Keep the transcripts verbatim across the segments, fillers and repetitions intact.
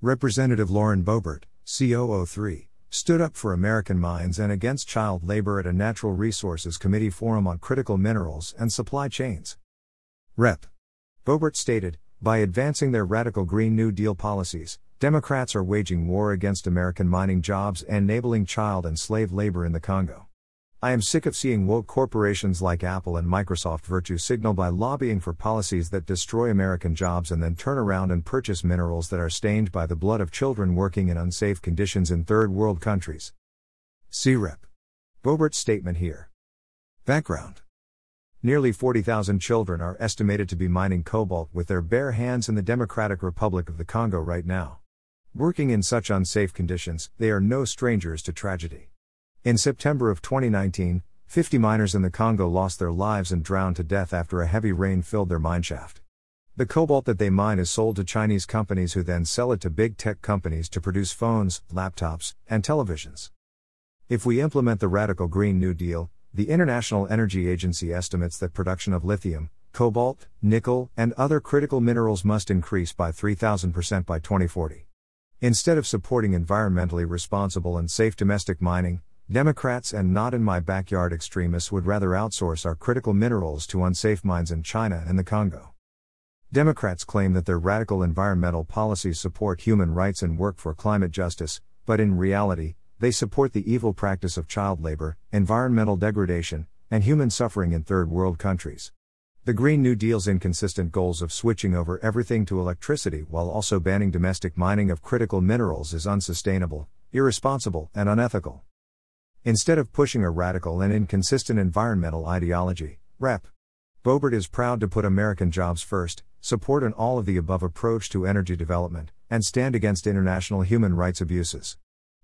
Representative Lauren Boebert, C O zero three, stood up for American mines and against child labor at a Natural Resources Committee forum on critical minerals and supply chains. Representative Boebert stated, "By advancing their radical Green New Deal policies, Democrats are waging war against American mining jobs and enabling child and slave labor in the Congo. I am sick of seeing woke corporations like Apple and Microsoft virtue signal by lobbying for policies that destroy American jobs and then turn around and purchase minerals that are stained by the blood of children working in unsafe conditions in third world countries." C Representative Boebert's statement here. Background. Nearly forty thousand children are estimated to be mining cobalt with their bare hands in the Democratic Republic of the Congo right now. Working in such unsafe conditions, they are no strangers to tragedy. In September of twenty nineteen, fifty miners in the Congo lost their lives and drowned to death after a heavy rain filled their mine shaft. The cobalt that they mine is sold to Chinese companies who then sell it to big tech companies to produce phones, laptops, and televisions. If we implement the radical Green New Deal, the International Energy Agency estimates that production of lithium, cobalt, nickel, and other critical minerals must increase by three thousand percent by twenty forty. Instead of supporting environmentally responsible and safe domestic mining, Democrats and not-in-my-backyard extremists would rather outsource our critical minerals to unsafe mines in China and the Congo. Democrats claim that their radical environmental policies support human rights and work for climate justice, but in reality, they support the evil practice of child labor, environmental degradation, and human suffering in third world countries. The Green New Deal's inconsistent goals of switching over everything to electricity while also banning domestic mining of critical minerals is unsustainable, irresponsible, and unethical. Instead of pushing a radical and inconsistent environmental ideology, Representative Boebert is proud to put American jobs first, support an all-of-the-above approach to energy development, and stand against international human rights abuses.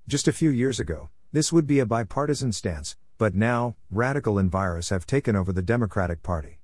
Just a few years ago, this would be a bipartisan stance, but now, radical enviros have taken over the Democratic Party.